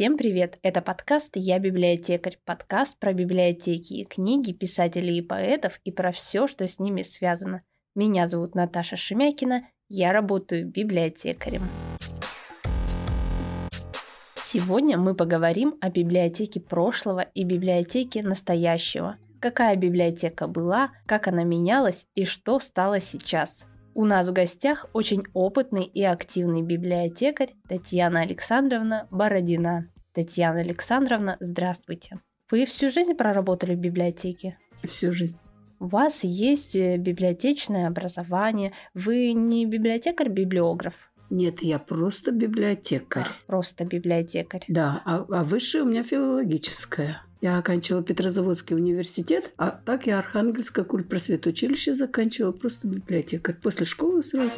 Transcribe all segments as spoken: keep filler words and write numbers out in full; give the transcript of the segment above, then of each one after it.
Всем привет! Это подкаст «Я библиотекарь». Подкаст про библиотеки и книги, писателей и поэтов и про все, что с ними связано. Меня зовут Наташа Шемякина, я работаю библиотекарем. Сегодня мы поговорим о библиотеке прошлого и библиотеке настоящего. Какая библиотека была, как она менялась и что стало сейчас. У нас в гостях очень опытный и активный библиотекарь Татьяна Александровна Бородина. Татьяна Александровна, здравствуйте. Вы всю жизнь проработали в библиотеке? Всю жизнь. У вас есть библиотечное образование. Вы не библиотекарь-библиограф? Нет, я просто библиотекарь. Просто библиотекарь. Да, а, а высшее у меня филологическое. Я оканчивала Петрозаводский университет, а так я Архангельское культпросветучилище заканчивала, просто библиотекарь. После школы сразу.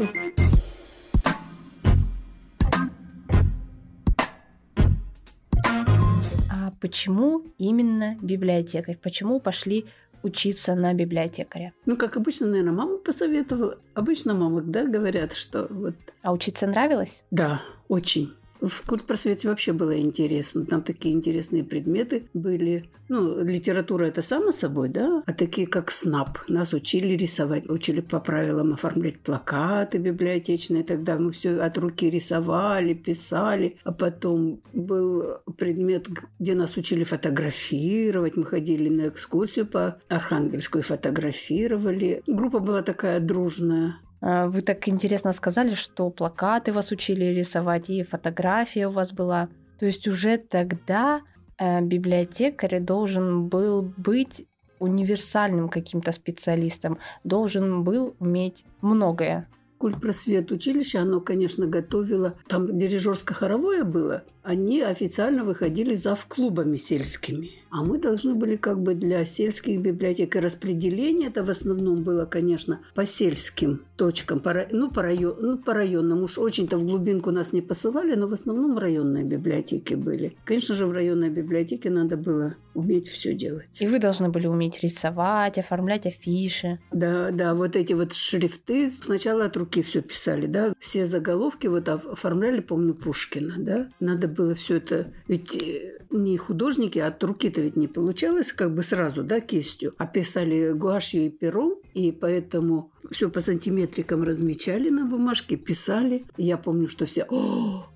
А почему именно библиотекарь? Почему пошли учиться на библиотекаря? Ну, как обычно, наверное, мама посоветовала. Обычно мамы, да, говорят, что вот... А учиться нравилось? Да, очень. В культпросвете вообще было интересно. Там такие интересные предметы были. Ну, литература – это само собой, да? А такие, как СНАП. Нас учили рисовать. Учили по правилам оформлять плакаты библиотечные. Тогда мы все от руки рисовали, писали. А потом был предмет, где нас учили фотографировать. Мы ходили на экскурсию по Архангельску и фотографировали. Группа была такая дружная. Вы так интересно сказали, что плакаты вас учили рисовать, и фотография у вас была. То есть уже тогда библиотекарь должен был быть универсальным каким-то специалистом, должен был уметь многое. Культпросветучилище, оно, конечно, готовило... Там дирижерско-хоровое было. Они официально выходили завклубами сельскими. А мы должны были как бы для сельских библиотек. И распределение это в основном было, конечно, по сельским точкам. По, ну, по, район, ну, по районным. Уж очень-то в глубинку нас не посылали, но в основном районные библиотеки были. Конечно же, в районной библиотеке надо было уметь все делать. И вы должны были уметь рисовать, оформлять афиши. Да, да, вот эти вот шрифты. Сначала от руки все писали, да, все заголовки вот оформляли, помню, Пушкина, да, надо было все это, ведь не художники, а от руки-то ведь не получалось, как бы сразу, да, кистью, а писали гуашью и пером, и поэтому все по сантиметрикам размечали на бумажке, писали. Я помню, что все,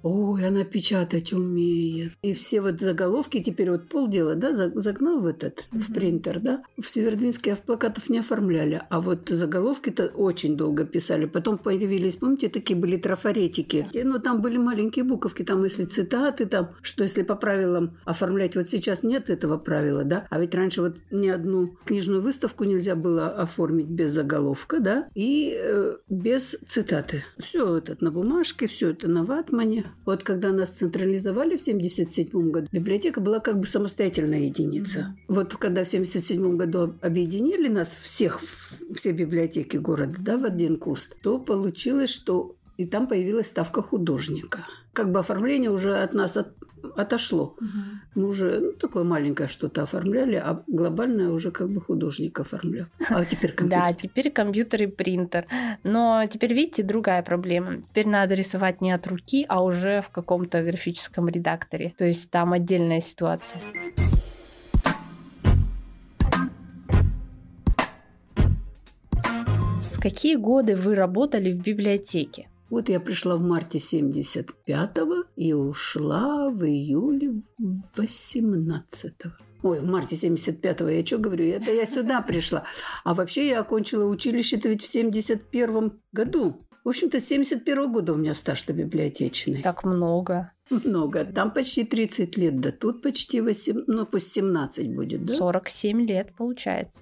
ой, она печатать умеет. И все вот заголовки, теперь вот полдела, да, загнал в этот, mm-hmm. в принтер, да. В Северодвинске плакатов не оформляли, а вот заголовки-то очень долго писали. Потом появились, помните, такие были трафаретики. И, ну, там были маленькие буковки, там, если цитаты, там, что если по правилам оформлять, вот сейчас нет этого правила, да. А ведь раньше вот ни одну книжную выставку нельзя было оформить без заголовка, да. И э, без цитаты. Все это на бумажке, все это на ватмане. Вот когда нас централизовали в семьдесят седьмом году, библиотека была как бы самостоятельная единица. Mm-hmm. Вот когда в семьдесят седьмом году объединили нас всех, все библиотеки города, да, в один куст, то получилось, что и там появилась ставка художника. Как бы оформление уже от нас от... отошло. Угу. Мы уже, ну, такое маленькое что-то оформляли, а глобальное уже как бы художник оформлял. А теперь компьютер. Да, теперь компьютер и принтер. Но теперь, видите, другая проблема. Теперь надо рисовать не от руки, а уже в каком-то графическом редакторе. То есть там отдельная ситуация. В какие годы вы работали в библиотеке? Вот я пришла в марте семьдесят пятого и ушла в июле восемнадцатого. Ой, в марте семьдесят пятого, я что говорю? Это я сюда пришла. А вообще я окончила училище-то ведь в семьдесят первом году. В общем-то, с семьдесят первого года у меня стаж-то библиотечный. Так много. Много. Там почти тридцать лет, да тут почти восемь, ну пусть семнадцать будет, да? сорок семь лет получается.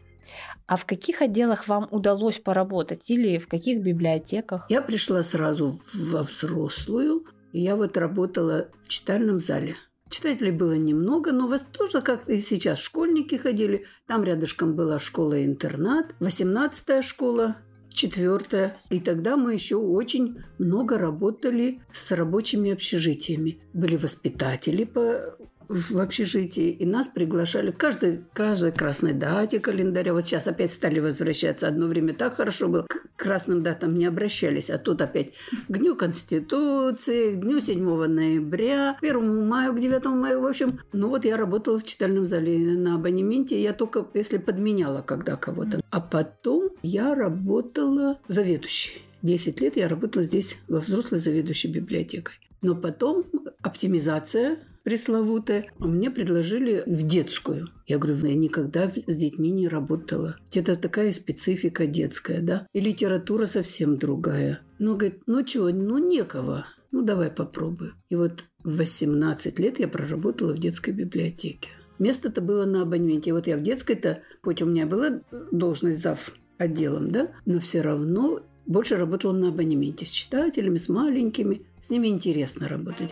А в каких отделах вам удалось поработать или в каких библиотеках? Я пришла сразу во взрослую, и я вот работала в читальном зале. Читателей было немного, но вас тоже, как и сейчас, школьники ходили. Там рядышком была школа-интернат, восемнадцатая школа, четвертая. И тогда мы еще очень много работали с рабочими общежитиями. Были воспитатели по в общежитии, и нас приглашали каждый, каждой красной дате календаря. Вот сейчас опять стали возвращаться. Одно время так хорошо было. К красным датам не обращались, а тут опять к Дню Конституции, к Дню седьмого ноября, первому мая, к девятому мая. В общем, ну вот я работала в читальном зале на абонементе. Я только, если подменяла когда кого-то. А потом я работала заведующей. десять лет я работала здесь во взрослой заведующей библиотекой. Но потом оптимизация пресловутая. Мне предложили в детскую. Я говорю, я никогда с детьми не работала. Это такая специфика детская, да? И литература совсем другая. Ну, говорит, ну чего, ну некого. Ну, давай попробуем. И вот в восемнадцать лет я проработала в детской библиотеке. Место-то было на абонементе. И вот я в детской-то, хоть у меня была должность зав. Отделом, да? Но все равно больше работала на абонементе с читателями, с маленькими. С ними интересно работать.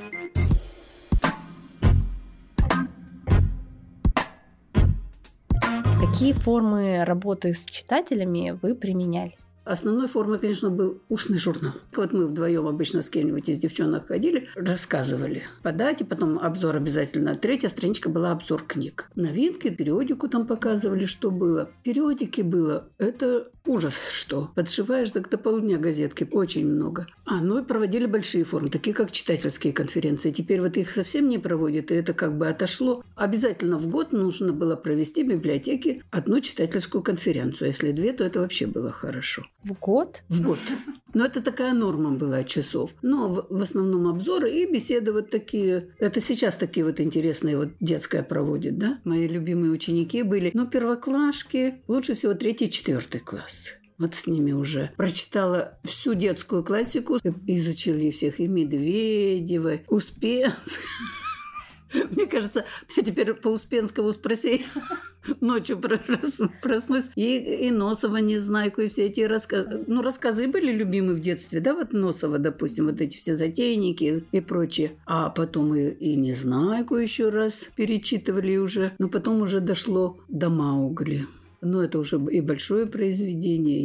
Какие формы работы с читателями вы применяли? Основной формой, конечно, был устный журнал. Вот мы вдвоем обычно с кем-нибудь из девчонок ходили, рассказывали по дате, потом обзор обязательно. Третья страничка была обзор книг. Новинки, периодику там показывали, что было. Периодики было. Это ужас, что. Подшиваешь так до полдня газетки. Очень много. А, ну и проводили большие формы, такие как читательские конференции. Теперь вот их совсем не проводят, и это как бы отошло. Обязательно в год нужно было провести в библиотеке одну читательскую конференцию. Если две, то это вообще было хорошо. В год? В год. Но это такая норма была часов. Но в, в основном обзоры и беседы вот такие. Это сейчас такие вот интересные вот детская проводит, да? Мои любимые ученики были. Но первоклашки, лучше всего третий, четвертый класс. Вот с ними уже прочитала всю детскую классику. Изучили всех и Медведева, Успенского. Мне кажется, я теперь по Успенскому спроси, ночью проснусь. И, и Носова, Незнайку, и все эти рассказы. Ну, рассказы были любимы в детстве, да? Вот Носова, допустим, вот эти все затейники и прочее. А потом и, и Незнайку еще раз перечитывали уже. Но потом уже дошло до Маугли. Но это уже и большое произведение,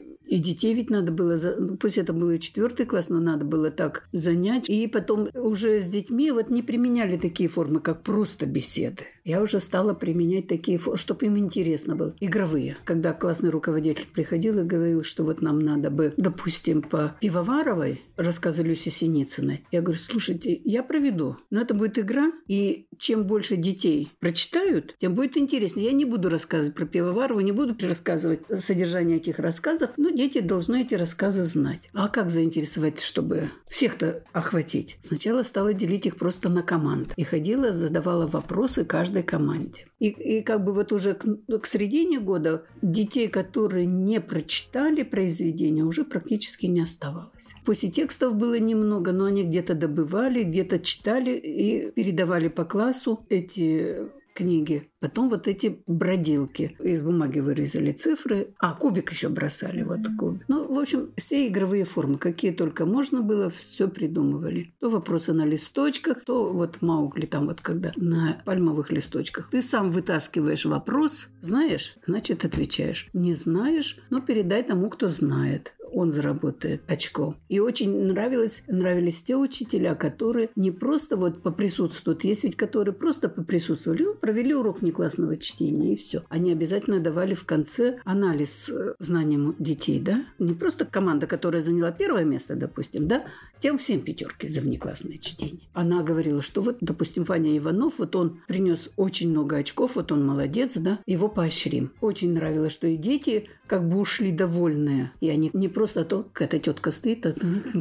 и... И детей ведь надо было, ну, пусть это был и четвертый класс, но надо было так занять. И потом уже с детьми вот не применяли такие формы, как просто беседы. Я уже стала применять такие формы, чтобы им интересно было. Игровые. Когда классный руководитель приходил и говорил, что вот нам надо бы, допустим, по Пивоваровой, рассказы Люси Синицыной. Я говорю, слушайте, я проведу, но это будет игра, и чем больше детей прочитают, тем будет интереснее. Я не буду рассказывать про Пивоварову, не буду пересказывать содержание этих рассказов, но дети должны эти рассказы знать. А как заинтересовать, чтобы всех-то охватить? Сначала стала делить их просто на команды. И ходила, задавала вопросы каждой команде. И, и как бы вот уже к, к середине года детей, которые не прочитали произведения, уже практически не оставалось. Пусть и текстов было немного, но они где-то добывали, где-то читали и передавали по классу эти книги. Потом вот эти бродилки. Из бумаги вырезали цифры. А, кубик еще бросали. Вот кубик. Ну, в общем, все игровые формы, какие только можно было, все придумывали. То вопросы на листочках, то вот Маугли там вот когда на пальмовых листочках. Ты сам вытаскиваешь вопрос. Знаешь? Значит, отвечаешь. Не знаешь? Ну, передай тому, кто знает. Он заработает очко. И очень нравилось, нравились те учителя, которые не просто вот поприсутствуют. Есть ведь, которые просто поприсутствовали, провели урок неклассного чтения, и все. Они обязательно давали в конце анализ знаниям детей, да? Не просто команда, которая заняла первое место, допустим, да? Тем всем пятерки за внеклассное чтение. Она говорила, что вот, допустим, Ваня Иванов, вот он принес очень много очков, вот он молодец, да? Его поощрим. Очень нравилось, что и дети как бы ушли довольные, и они не просто Просто то, какая-то тетка стоит, а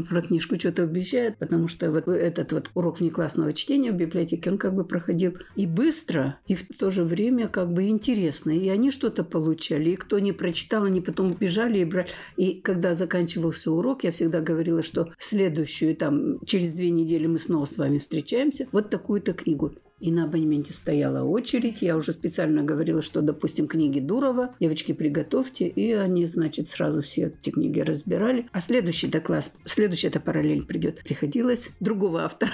про книжку что-то обещает, потому что вот этот вот урок внеклассного чтения в библиотеке, он как бы проходил и быстро, и в то же время как бы интересно. И они что-то получали, и кто не прочитал, они потом бежали и брали. И когда заканчивался урок, я всегда говорила, что следующую, там, через две недели мы снова с вами встречаемся, вот такую-то книгу. И на абонементе стояла очередь. Я уже специально говорила, что, допустим, книги Дурова. Девочки, приготовьте. И они, значит, сразу все эти книги разбирали. А следующий-то класс, следующая-то параллель придет. Приходилось другого автора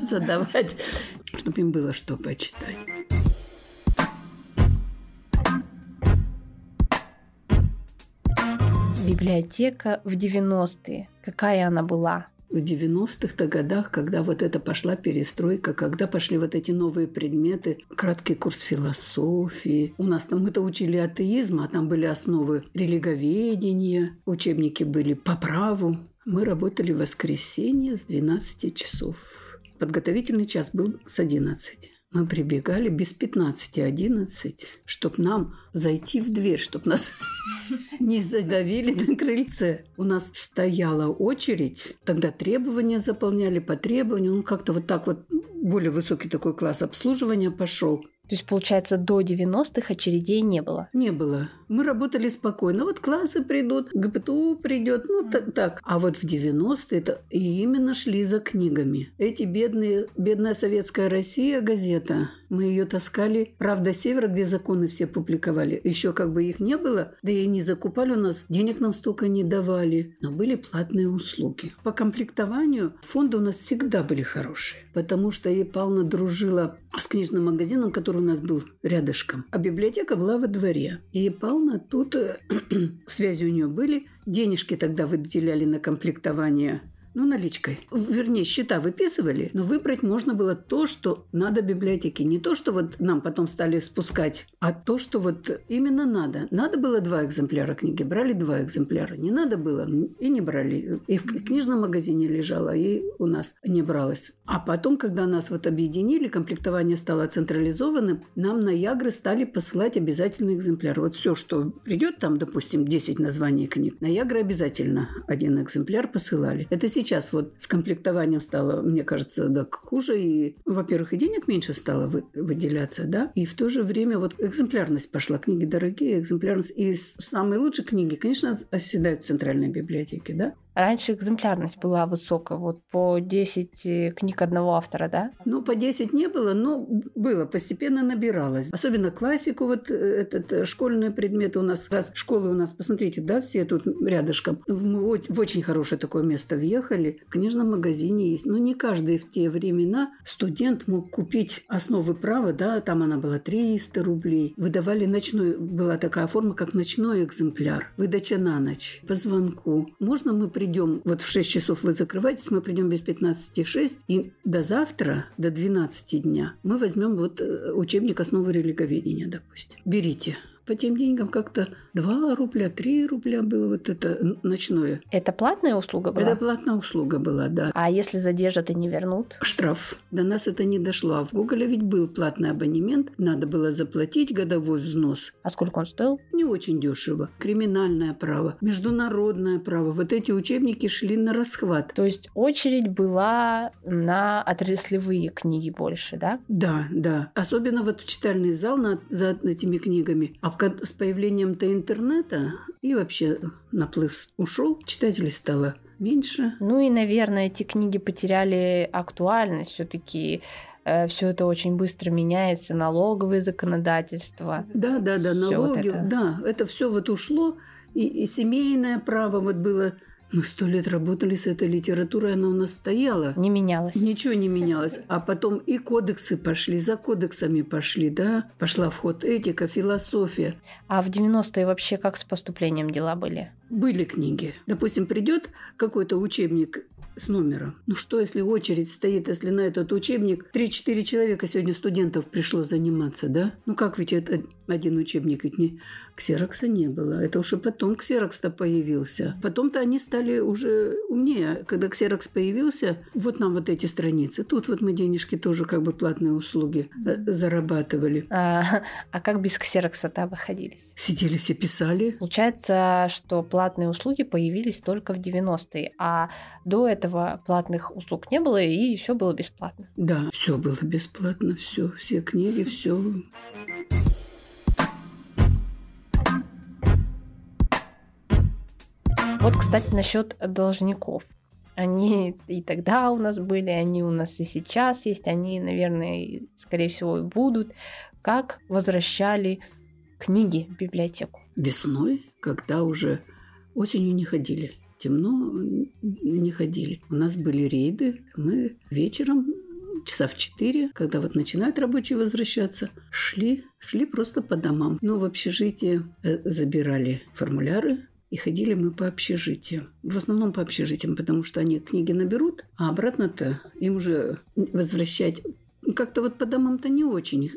задавать, чтобы им было что почитать. Библиотека в девяностые. Какая она была? в девяностых-то годах, когда вот это пошла перестройка, когда пошли вот эти новые предметы, краткий курс философии. У нас там мы-то учили атеизм, а там были основы религоведения, учебники были по праву. Мы работали в воскресенье с двенадцати часов. Подготовительный час был с одиннадцати. Мы прибегали без пятнадцати одиннадцать, чтобы нам зайти в дверь, чтобы нас не задавили на крыльце. У нас стояла очередь, тогда требования заполняли по требованию. Ну, как-то вот так вот более высокий такой класс обслуживания пошел. То есть, получается, до девяностых очередей не было? Не было. Мы работали спокойно. Вот классы придут, ГПТУ придет, ну mm. так, так. А вот в девяностые это именно шли за книгами. Эти бедные, бедная советская Россия газета. Мы ее таскали. Правда Севера, где законы все публиковали. Еще как бы их не было, да и не закупали у нас. Денег нам столько не давали. Но были платные услуги. По комплектованию фонды у нас всегда были хорошие. Потому что я Павловна дружила с книжным магазином, который у нас был рядышком. А библиотека была во дворе. И Павловна тут, связи у нее были, денежки тогда выделяли на комплектование, ну, наличкой. Вернее, счета выписывали, но выбрать можно было то, что надо библиотеке. Не то, что вот нам потом стали спускать, а то, что вот именно надо. Надо было два экземпляра книги, брали два экземпляра. Не надо было, и не брали. И в книжном магазине лежала, и у нас не бралось. А потом, когда нас вот объединили, комплектование стало централизованным, нам на Ягры стали посылать обязательный экземпляр. Вот все, что придет, там, допустим, десять названий книг, на Ягры обязательно один экземпляр посылали. Это сейчас Сейчас вот с комплектованием стало, мне кажется, так хуже. И, во-первых, и денег меньше стало вы, выделяться, да. И в то же время вот экземплярность пошла. Книги дорогие, экземплярность. И самые лучшие книги, конечно, оседают в центральной библиотеке, да. Раньше экземплярность была высокая, вот по десять книг одного автора, да? Ну, по десять не было, но было, постепенно набиралось. Особенно классику, вот этот, школьные предметы у нас, раз школы у нас, посмотрите, да, все тут рядышком. Мы в очень хорошее такое место въехали, в книжном магазине есть. Но не каждый в те времена студент мог купить основы права, да, там она была триста рублей. Выдавали ночной, была такая форма, как ночной экземпляр, выдача на ночь, по звонку. Можно мы придем, вот в шесть часов вы закрываетесь, мы придем без пятнадцати шесть, и до завтра, до двенадцати дня, мы возьмем вот учебник «Основы религоведения», допустим. Берите. По тем деньгам как-то два рубля, три рубля было вот это ночное. Это платная услуга была? Это платная услуга была, да. А если задержат и не вернут? Штраф. До нас это не дошло. А в Гоголе ведь был платный абонемент. Надо было заплатить годовой взнос. А сколько он стоил? Не очень дешево. Криминальное право, международное право. Вот эти учебники шли на расхват. То есть очередь была на отраслевые книги больше, да? Да, да. Особенно вот в читальный зал на, за этими книгами. А с появлением-то интернета и вообще наплыв ушел, читателей стало меньше. Ну и, наверное, эти книги потеряли актуальность все-таки. Все это очень быстро меняется, налоговые законодательства. Да, да, да, налоги, вот это. Да, это все вот ушло, и, и семейное право вот было. Мы сто лет работали с этой литературой, она у нас стояла. Не менялась. Ничего не менялось. А потом и кодексы пошли, за кодексами пошли, да? Пошла в ход этика, философия. А в девяностые вообще как с поступлением дела были? Были книги. Допустим, придет какой-то учебник с номером. Ну что, если очередь стоит, если на этот учебник три-четыре человека сегодня студентов пришло заниматься, да? Ну как ведь это один учебник, ведь не... ксерокса не было. Это уже потом ксерокс-то появился. Потом-то они стали уже умнее. Когда ксерокс появился, вот нам вот эти страницы. Тут вот мы денежки тоже как бы платные услуги э, зарабатывали. А, а как без ксерокса-то обходились? Сидели все, писали. Получается, что платные услуги появились только в девяностые, а до этого платных услуг не было, и все было бесплатно. Да, все было бесплатно, все, все книги, все. Вот, кстати, насчет должников. Они и тогда у нас были, они у нас и сейчас есть, они, наверное, скорее всего, и будут. Как возвращали книги в библиотеку? Весной, когда уже осенью не ходили, темно не ходили. У нас были рейды, мы вечером... часа в четыре, когда вот начинают рабочие возвращаться, шли, шли просто по домам. Ну, в общежитии забирали формуляры, и ходили мы по общежитиям. В основном по общежитиям, потому что они книги наберут, а обратно-то им уже возвращать. Как-то вот по домам-то не очень,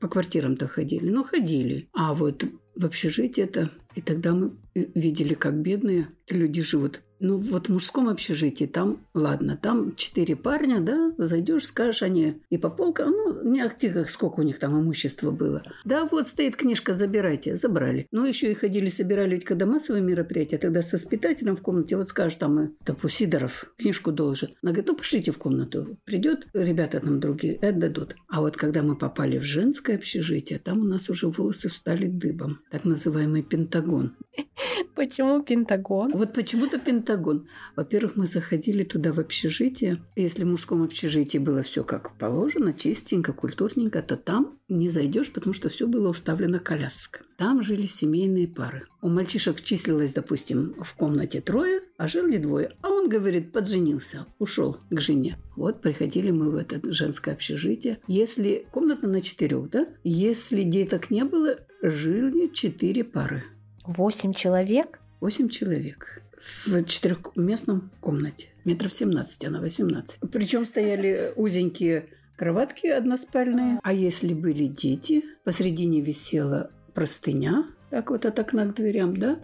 по квартирам-то ходили, но ходили. А вот в общежитии-то, и тогда мы видели, как бедные люди живут. Ну, вот в мужском общежитии там, ладно, там четыре парня, да, зайдешь, скажешь, они и по полкам, ну, не активно, сколько у них там имущества было. Да, вот стоит книжка, забирайте, забрали. Ну, еще и ходили, собирали, ведь когда массовые мероприятия, тогда с воспитателем в комнате, вот скажешь, там, допустим, Сидоров книжку должен. Она говорит, ну, пошлите в комнату, придет, ребята там другие, отдадут. А вот когда мы попали в женское общежитие, там у нас уже волосы встали дыбом, так называемый Пентагон. Почему Пентагон? Вот почему-то Пентагон. Во-первых, мы заходили туда в общежитие. Если в мужском общежитии было все как положено, чистенько, культурненько, то там не зайдешь, потому что все было уставлено колясками. Там жили семейные пары. У мальчишек числилось, допустим, в комнате трое, а жили двое. А он, говорит, подженился, ушел к жене. Вот приходили мы в это женское общежитие. Если комната на четырех, да? Если деток не было, жили четыре пары. Восемь человек? Восемь человек. В четырехместном комнате. Метров семнадцать, а на восемнадцать. Причем стояли узенькие кроватки односпальные. А если были дети, посредине висела простыня, так вот от окна к дверям, да?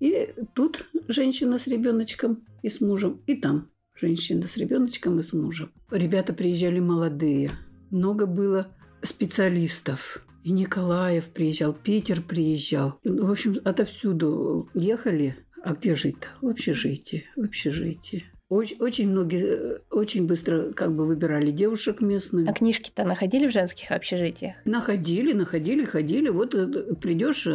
И тут женщина с ребеночком и с мужем. И там женщина с ребеночком и с мужем. Ребята приезжали молодые. Много было специалистов. И Николаев приезжал, Питер приезжал. В общем, отовсюду ехали. А где жить-то? В общежитии, в общежитии. Очень, очень многие, очень быстро как бы выбирали девушек местных. А книжки-то находили в женских общежитиях? Находили, находили, ходили. Вот придешь,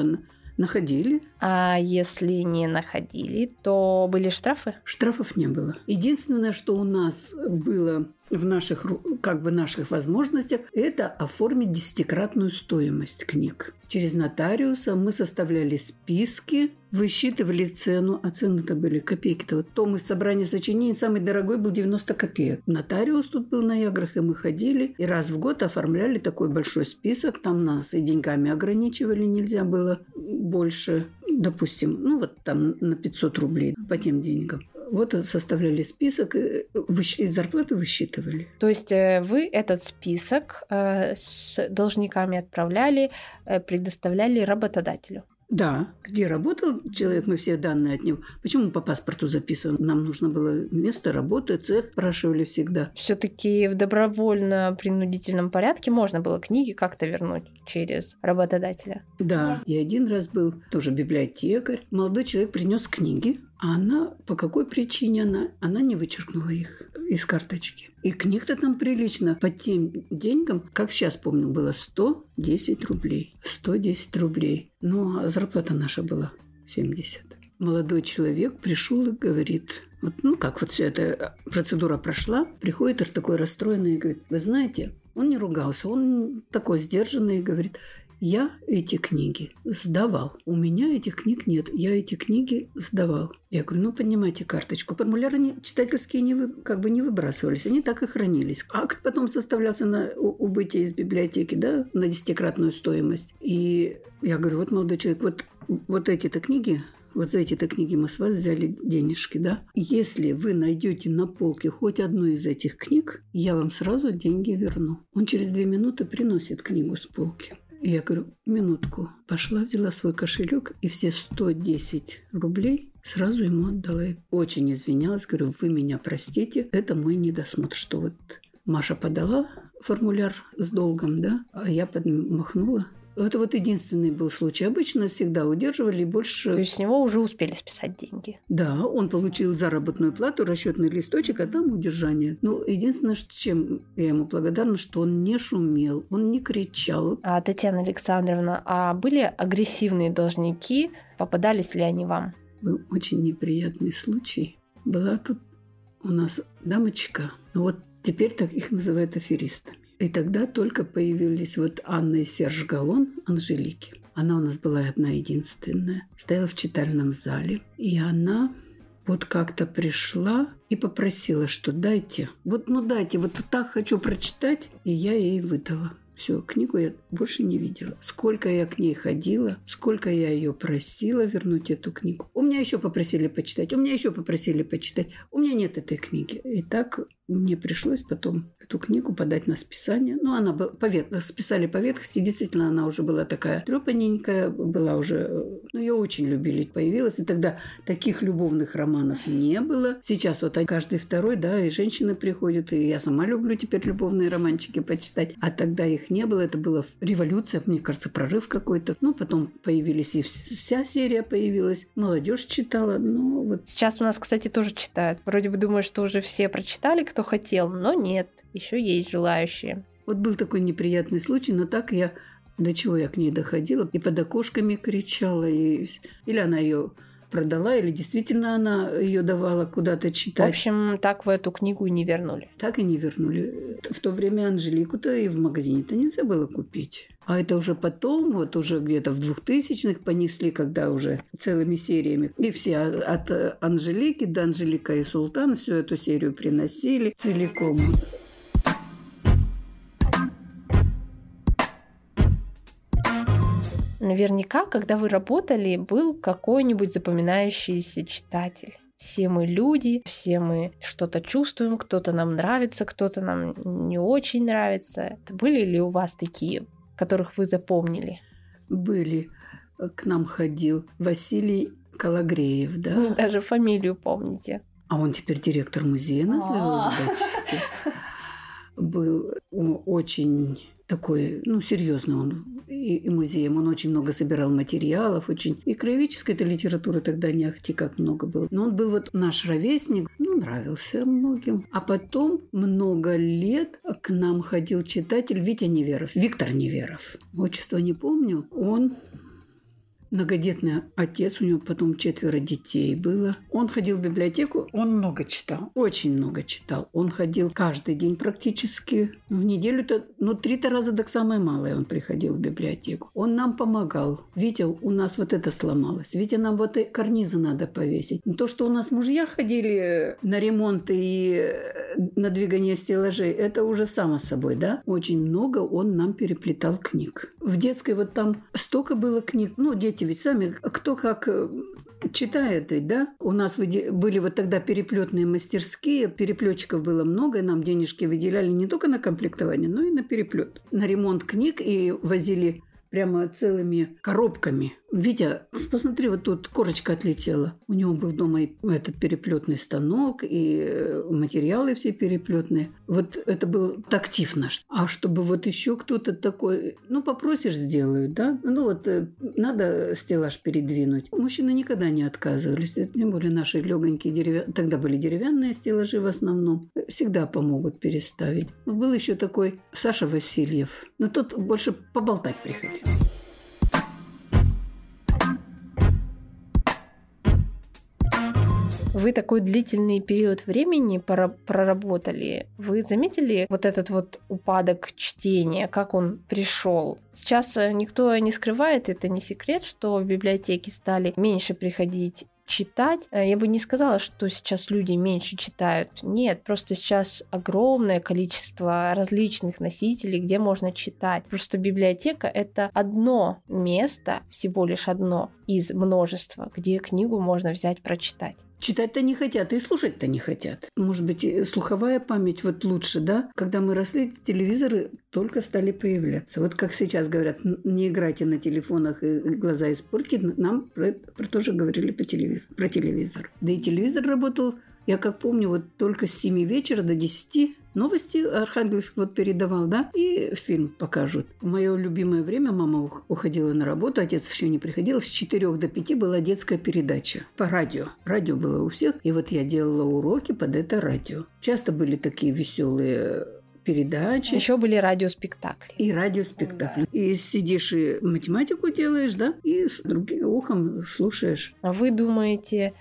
находили. А если не находили, то были штрафы? Штрафов не было. Единственное, что у нас было в наших, как бы наших возможностях, это оформить десятикратную стоимость книг. Через нотариуса мы составляли списки, высчитывали цену, а цены-то были копейки-то. Вот том из собрания сочинений самый дорогой был девяносто копеек. Нотариус тут был на Яграх, и мы ходили, и раз в год оформляли такой большой список. Там нас и деньгами ограничивали, нельзя было больше, допустим, ну вот там на пятьсот рублей по тем деньгам. Вот составляли список, из зарплаты высчитывали. То есть вы этот список с должниками отправляли, предоставляли работодателю? Да. Где работал человек, мы все данные от него. Почему по паспорту записываем? Нам нужно было место работы, цех, спрашивали всегда. Все-таки в добровольно-принудительном порядке можно было книги как-то вернуть через работодателя? Да. И один раз был тоже библиотекарь. Молодой человек принес книги. А она, по какой причине она, она не вычеркнула их из карточки. И книг-то там прилично. По тем деньгам, как сейчас помню, было сто десять рублей. сто десять рублей. Ну, а зарплата наша была семьдесят. Молодой человек пришел и говорит... Вот, ну, как вот вся эта процедура прошла, приходит такой расстроенный и говорит, вы знаете, он не ругался, он такой сдержанный и говорит... Я эти книги сдавал. У меня этих книг нет. Я эти книги сдавал. Я говорю, ну, поднимайте карточку. Формуляры не, читательские не вы, как бы не выбрасывались. Они так и хранились. Акт потом составлялся на убытие из библиотеки, да, на десятикратную стоимость. И я говорю, вот, молодой человек, вот, вот эти-то книги... Вот за эти-то книги мы с вас взяли денежки, да? Если вы найдете на полке хоть одну из этих книг, я вам сразу деньги верну. Он через две минуты приносит книгу с полки. И я говорю, минутку. Пошла, взяла свой кошелек и все сто десять рублей сразу ему отдала. Очень извинялась, говорю, вы меня простите, это мой недосмотр, что вот Маша подала формуляр с долгом, да, а я подмахнула. Это вот единственный был случай. Обычно всегда удерживали больше... То есть с него уже успели списать деньги? Да, он получил заработную плату, расчетный листочек, а там удержание. Ну, единственное, чем я ему благодарна, что он не шумел, он не кричал. А, Татьяна Александровна, а были агрессивные должники? Попадались ли они вам? Был очень неприятный случай. Была тут у нас дамочка. Ну, вот теперь так их называют аферистами. И тогда только появились вот Анна и Серж Галлон, Анжелики. Она у нас была одна единственная. Стояла в читальном зале. И она вот как-то пришла и попросила, что дайте. Вот, ну дайте, вот так хочу прочитать. И я ей выдала. Все, книгу я больше не видела. Сколько я к ней ходила, сколько я ее просила вернуть эту книгу. У меня еще попросили почитать, у меня еще попросили почитать. У меня нет этой книги. И так мне пришлось потом эту книгу подать на списание. Ну, она была по ветхости, списали по ветхости. Действительно, она уже была такая трёпаненькая, была уже... Ну, ее очень любили, появилась. И тогда таких любовных романов не было. Сейчас вот каждый второй, да, и женщины приходят, и я сама люблю теперь любовные романчики почитать. А тогда их не было. Это была революция, мне кажется, прорыв какой-то. Ну, потом появились, и вся серия появилась. Молодежь читала, но вот... Сейчас у нас, кстати, тоже читают. Вроде бы думаю, что уже все прочитали, кто хотел, но нет, еще есть желающие. Вот был такой неприятный случай, но так я, до чего я к ней доходила, и под окошками кричала, и, или она ее продала, или действительно она ее давала куда-то читать. В общем, так вы эту книгу и не вернули. Так и не вернули. В то время Анжелику-то и в магазине-то нельзя было купить. А это уже потом, вот уже где-то в двухтысячных понесли, когда уже целыми сериями. И все от Анжелики до Анжелика и Султан всю эту серию приносили целиком. Наверняка, когда вы работали, был какой-нибудь запоминающийся читатель. Все мы люди, все мы что-то чувствуем, кто-то нам нравится, кто-то нам не очень нравится. Были ли у вас такие, которых вы запомнили? Были. К нам ходил Василий Кологреев, да? Даже фамилию помните. А он теперь директор музея назвал. Был очень... такой, ну, серьезный он, и, и музеем. Он очень много собирал материалов, очень... И краеведческой-то литературы тогда не ахти как много было. Но он был вот наш ровесник, ну, нравился многим. А потом много лет к нам ходил читатель Витя Неверов, Виктор Неверов. Отчество не помню. Он... многодетный отец, у него потом четверо детей было. Он ходил в библиотеку, он много читал, очень много читал. Он ходил каждый день практически, в неделю-то, ну, три-то раза, так самое малое он приходил в библиотеку. Он нам помогал. Витя, у нас вот это сломалось. Витя, нам вот и карнизы надо повесить. То, что у нас мужья ходили на ремонт и на двигание стеллажей, это уже само собой, да? Очень много он нам переплетал книг. В детской вот там столько было книг, ну, дети ведь сами, кто как читает, да? У нас были вот тогда переплетные мастерские, переплетчиков было много, и нам денежки выделяли не только на комплектование, но и на переплет, на ремонт книг, и возили прямо целыми коробками. Витя, посмотри, вот тут корочка отлетела. У него был дома и этот переплетный станок, и материалы все переплетные. Вот это был тактив наш. А чтобы вот еще кто-то такой, ну, попросишь, сделаю, да? Ну, вот надо стеллаж передвинуть. Мужчины никогда не отказывались. Тем более наши легонькие деревянные. Тогда были деревянные стеллажи в основном. Всегда помогут переставить. Был еще такой Саша Васильев. Но тот больше поболтать приходил. Вы такой длительный период времени проработали. Вы заметили вот этот вот упадок чтения, как он пришел? Сейчас никто не скрывает, это не секрет, что в библиотеки стали меньше приходить читать. Я бы не сказала, что сейчас люди меньше читают. Нет, просто сейчас огромное количество различных носителей, где можно читать. Просто библиотека — это одно место, всего лишь одно из множества, где книгу можно взять прочитать. Читать-то не хотят, и слушать-то не хотят. Может быть, слуховая память вот лучше, да? Когда мы росли, телевизоры только стали появляться. Вот как сейчас говорят, не играйте на телефонах, и глаза испортят. Нам про, про тоже говорили по телевизору, про телевизор. Да и телевизор работал, я как помню, вот только с семи вечера до десяти. Новости Архангельск вот передавал, да, и фильм покажут. В мое любимое время мама уходила на работу, отец еще не приходил. С четырех до пяти была детская передача по радио. Радио было у всех, и вот я делала уроки под это радио. Часто были такие веселые передачи. Еще были радиоспектакли. И радиоспектакли. Да. И сидишь и математику делаешь, да, и с другим ухом слушаешь. А вы думаете...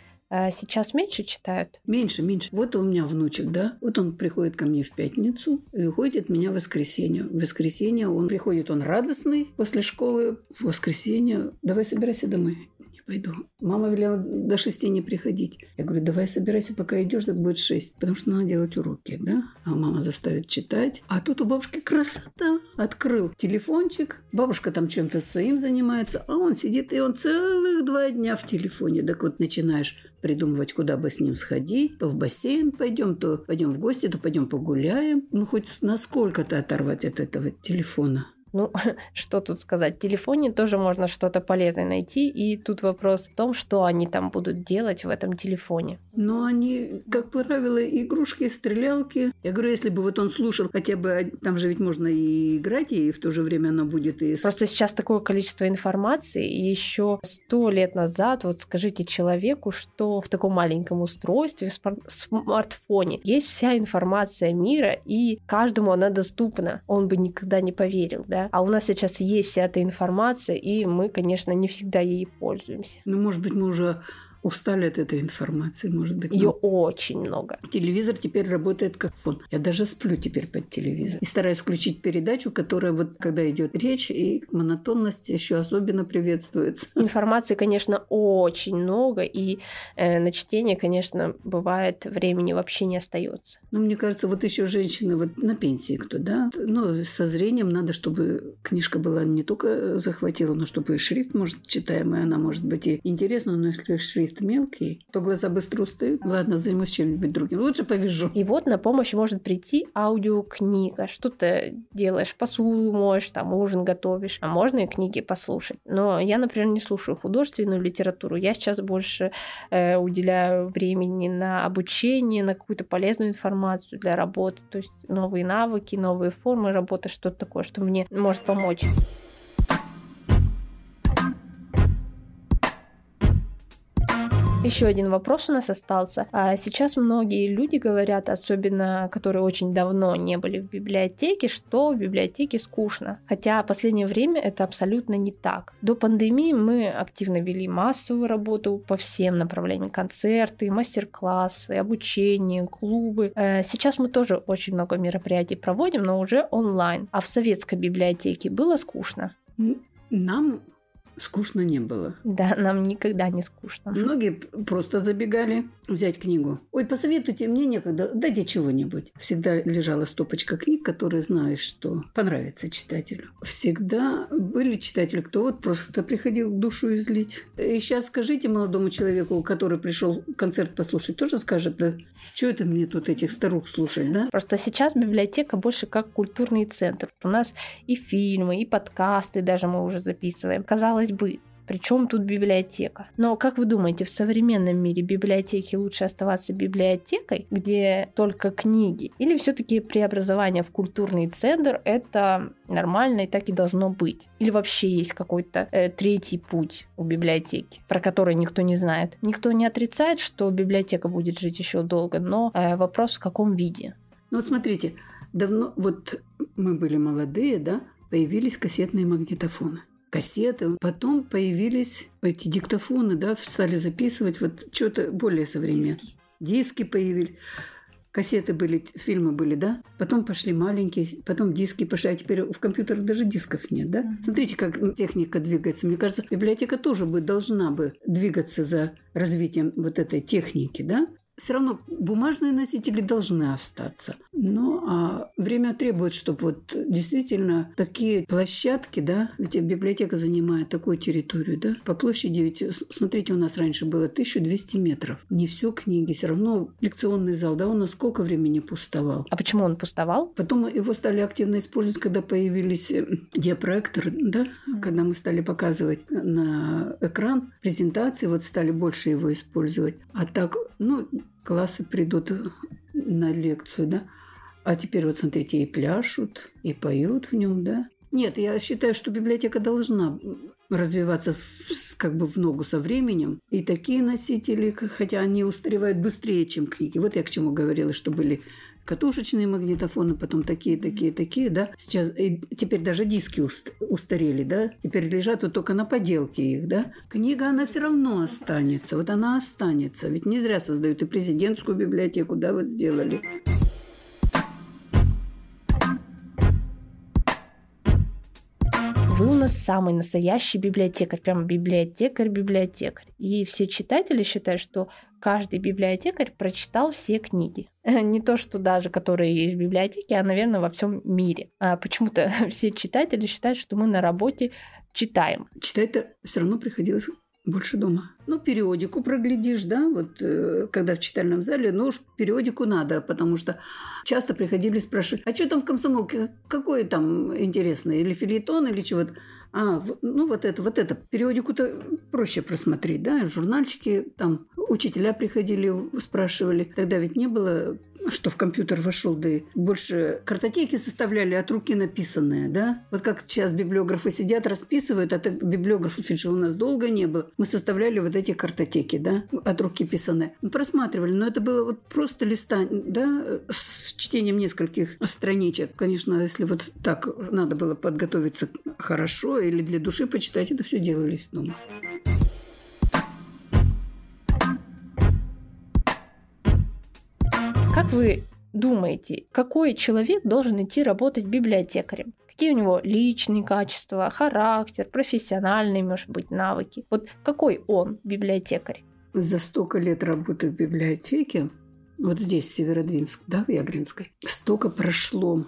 Сейчас меньше читают? Меньше, меньше. Вот у меня внучек, да? Вот он приходит ко мне в пятницу и уходит от меня в воскресенье. В воскресенье он приходит, он радостный после школы. В воскресенье давай собирайся домой. пойду. Мама велела до шести не приходить. Я говорю, давай собирайся, пока идешь, так будет шесть, потому что надо делать уроки, да? А мама заставит читать. А тут у бабушки красота. Открыл телефончик, бабушка там чем-то своим занимается, а он сидит, и он целых два дня в телефоне. Так вот начинаешь придумывать, куда бы с ним сходить, то в бассейн пойдем, то пойдем в гости, то пойдем погуляем. Ну, хоть насколько-то оторвать от этого телефона. Ну, что тут сказать? В телефоне тоже можно что-то полезное найти. И тут вопрос в том, что они там будут делать в этом телефоне. Ну, они, как правило, игрушки, стрелялки. Я говорю, если бы вот он слушал хотя бы... Там же ведь можно и играть, и в то же время она будет... И... Просто сейчас такое количество информации. И еще сто лет назад, вот скажите человеку, что в таком маленьком устройстве, в смар- смартфоне, есть вся информация мира, и каждому она доступна. Он бы никогда не поверил, да? А у нас сейчас есть вся эта информация, и мы, конечно, не всегда ей пользуемся. Ну, может быть, мы уже устали от этой информации, может быть. Ее очень много. Телевизор теперь работает как фон. Я даже сплю теперь под телевизор. И стараюсь включить передачу, которая вот, когда идет речь, и монотонность еще особенно приветствуется. Информации, конечно, очень много, и э, на чтение, конечно, бывает, времени вообще не остается. Ну, мне кажется, вот еще женщины вот на пенсии кто, да? Ну, со зрением надо, чтобы книжка была не только захватила, но чтобы и шрифт, может, читаемый, она может быть и интересна, но если шрифт мелкий, то глаза быстро устают. Ладно, займусь чем-нибудь другим. Лучше повяжу. И вот на помощь может прийти аудиокнига. Что ты делаешь? Посуду моешь, там ужин готовишь. А можно и книги послушать. Но я, например, не слушаю художественную литературу. Я сейчас больше э, уделяю времени на обучение, на какую-то полезную информацию для работы. То есть новые навыки, новые формы работы, что-то такое, что мне может помочь. Еще один вопрос у нас остался. Сейчас многие люди говорят, особенно которые очень давно не были в библиотеке, что в библиотеке скучно. Хотя в последнее время это абсолютно не так. До пандемии мы активно вели массовую работу по всем направлениям. Концерты, мастер-классы, обучение, клубы. Сейчас мы тоже очень много мероприятий проводим, но уже онлайн. А в советской библиотеке было скучно? Нам... Скучно не было. Да, нам никогда не скучно. Многие просто забегали взять книгу. Ой, посоветуйте, мне некогда, дайте чего-нибудь. Всегда лежала стопочка книг, которые знаешь, что понравится читателю. Всегда были читатели, кто вот просто приходил душу излить. И сейчас скажите молодому человеку, который пришел концерт послушать, тоже скажет, да, что это мне тут этих старух слушать, да? Просто сейчас библиотека больше как культурный центр. У нас и фильмы, и подкасты даже мы уже записываем. Казалось бы, причем тут библиотека. Но как вы думаете, в современном мире библиотеки лучше оставаться библиотекой, где только книги? Или все-таки преобразование в культурный центр это нормально и так и должно быть? Или вообще есть какой-то э, третий путь у библиотеки, про который никто не знает? Никто не отрицает, что библиотека будет жить еще долго, но э, вопрос в каком виде? Ну вот смотрите, давно вот мы были молодые, да, появились кассетные магнитофоны. Кассеты. Потом появились эти диктофоны, да, стали записывать вот что-то более современное. Диски. Диски появились. Кассеты были, фильмы были, да? Потом пошли маленькие, потом диски пошли, а теперь в компьютерах даже дисков нет, да? Mm-hmm. Смотрите, как техника двигается. Мне кажется, библиотека тоже бы, должна бы двигаться за развитием вот этой техники, да? Все равно бумажные носители должны остаться. Ну, а время требует, чтобы вот действительно такие площадки, да, ведь библиотека занимает такую территорию, да, по площади ведь, смотрите, у нас раньше было тысяча двести метров. Не все книги, все равно лекционный зал, да, у нас сколько времени пустовал. А почему он пустовал? Потом его стали активно использовать, когда появились диапроекторы, да, mm-hmm. когда мы стали показывать на экран презентации, вот стали больше его использовать. А так, ну, классы придут на лекцию, да? А теперь вот, смотрите, и пляшут, и поют в нем, да? Нет, я считаю, что библиотека должна развиваться в, как бы в ногу со временем. И такие носители, хотя они устаревают быстрее, чем книги. Вот я к чему говорила, что были катушечные магнитофоны, потом такие, такие, такие, да? Сейчас, и теперь даже диски уст, устарели, да? Теперь лежат вот только на поделке их, да? Книга, она все равно останется. Вот она останется. Ведь не зря создают и президентскую библиотеку, да, вот сделали. Вы у нас самый настоящий библиотекарь, прямо библиотекарь-библиотекарь. И все читатели считают, что каждый библиотекарь прочитал все книги. Не то, что даже которые есть в библиотеке, а, наверное, во всем мире. А почему-то все читатели считают, что мы на работе читаем. Читать-то все равно приходилось больше дома. Ну, периодику проглядишь, да, вот э, когда в читальном зале, ну уж периодику надо, потому что часто приходили спрашивать, а что там в комсомолке, какое там интересное, или фельетон, или чего-то. А, ну вот это, вот это. Периодику-то проще просмотреть, да, журнальчики, там учителя приходили, спрашивали. Тогда ведь не было, что в компьютер вошел, да и больше картотеки составляли от руки написанные, да. Вот как сейчас библиографы сидят, расписывают, а так библиографов еще у нас долго не было. Мы составляли вот эти картотеки, да, от руки писанные. Мы просматривали, но это было вот просто листа, да, с чтением нескольких страничек. Конечно, если вот так надо было подготовиться хорошо или для души почитать, это все делалось дома. Как вы думаете, какой человек должен идти работать библиотекарем? Какие у него личные качества, характер, профессиональные, может быть, навыки? Вот какой он библиотекарь? За столько лет работы в библиотеке, вот здесь, в Северодвинске, да, в Ягринской, столько прошло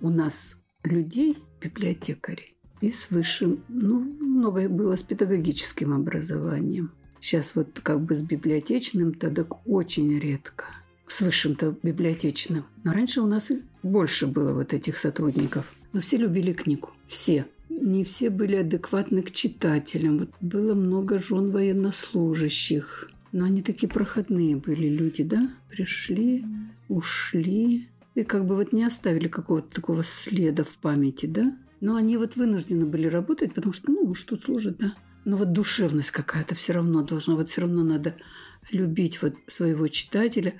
у нас людей, библиотекарей, и с высшим, ну, много было с педагогическим образованием. Сейчас вот как бы с библиотечным, тогда очень редко. С высшим-то библиотечным. Но раньше у нас больше было вот этих сотрудников. Но все любили книгу. Все. Не все были адекватны к читателям. Вот было много жен военнослужащих. Но они такие проходные были люди, да? Пришли, ушли. И как бы вот не оставили какого-то такого следа в памяти, да? Но они вот вынуждены были работать, потому что, ну, что тут служит, да? Но вот душевность какая-то все равно должна. Вот все равно надо любить вот своего читателя.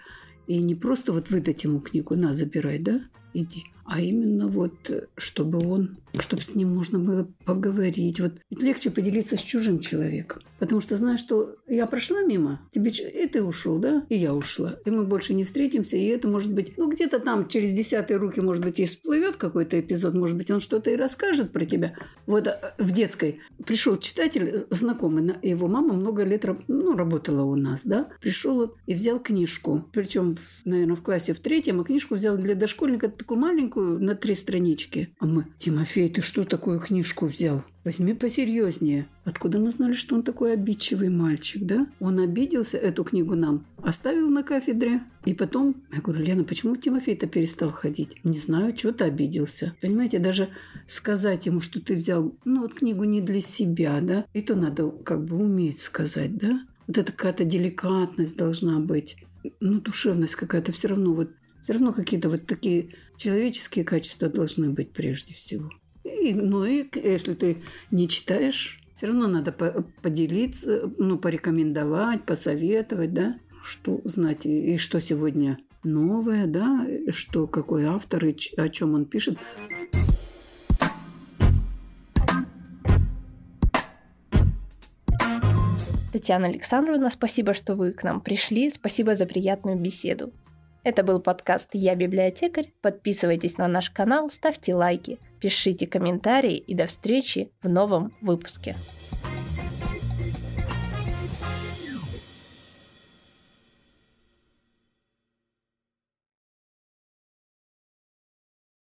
И не просто вот выдать ему книгу, на, забирай, да, иди. А именно вот, чтобы он, чтобы с ним можно было поговорить. Вот легче поделиться с чужим человеком. Потому что знаешь, что я прошла мимо, тебе и ты ушел, да, и я ушла. И мы больше не встретимся, и это может быть, ну где-то там через десятые руки, может быть, и всплывет какой-то эпизод, может быть, он что-то и расскажет про тебя. Вот в детской пришел читатель, знакомый, его мама много лет ну, работала у нас, да, пришел вот и взял книжку. Причем, наверное, в классе в третьем, а книжку взял для дошкольника такую маленькую, на три странички. А мы: «Тимофей, ты что такую книжку взял? Возьми посерьезнее». Откуда мы знали, что он такой обидчивый мальчик, да? Он обиделся, эту книгу нам оставил на кафедре. И потом, я говорю: «Лена, почему Тимофей-то перестал ходить?» «Не знаю, чего-то обиделся». Понимаете, даже сказать ему, что ты взял, ну вот книгу не для себя, да? И то надо как бы уметь сказать, да? Вот это какая-то деликатность должна быть. Ну, душевность какая-то все равно вот. Все равно какие-то вот такие человеческие качества должны быть прежде всего. И, ну и если ты не читаешь, все равно надо по- поделиться, ну, порекомендовать, посоветовать, да, что знать и, и что сегодня новое, да, что какой автор и ч- о чем он пишет. Татьяна Александровна, спасибо, что вы к нам пришли. Спасибо за приятную беседу. Это был подкаст «Я библиотекарь». Подписывайтесь на наш канал, ставьте лайки, пишите комментарии и до встречи в новом выпуске.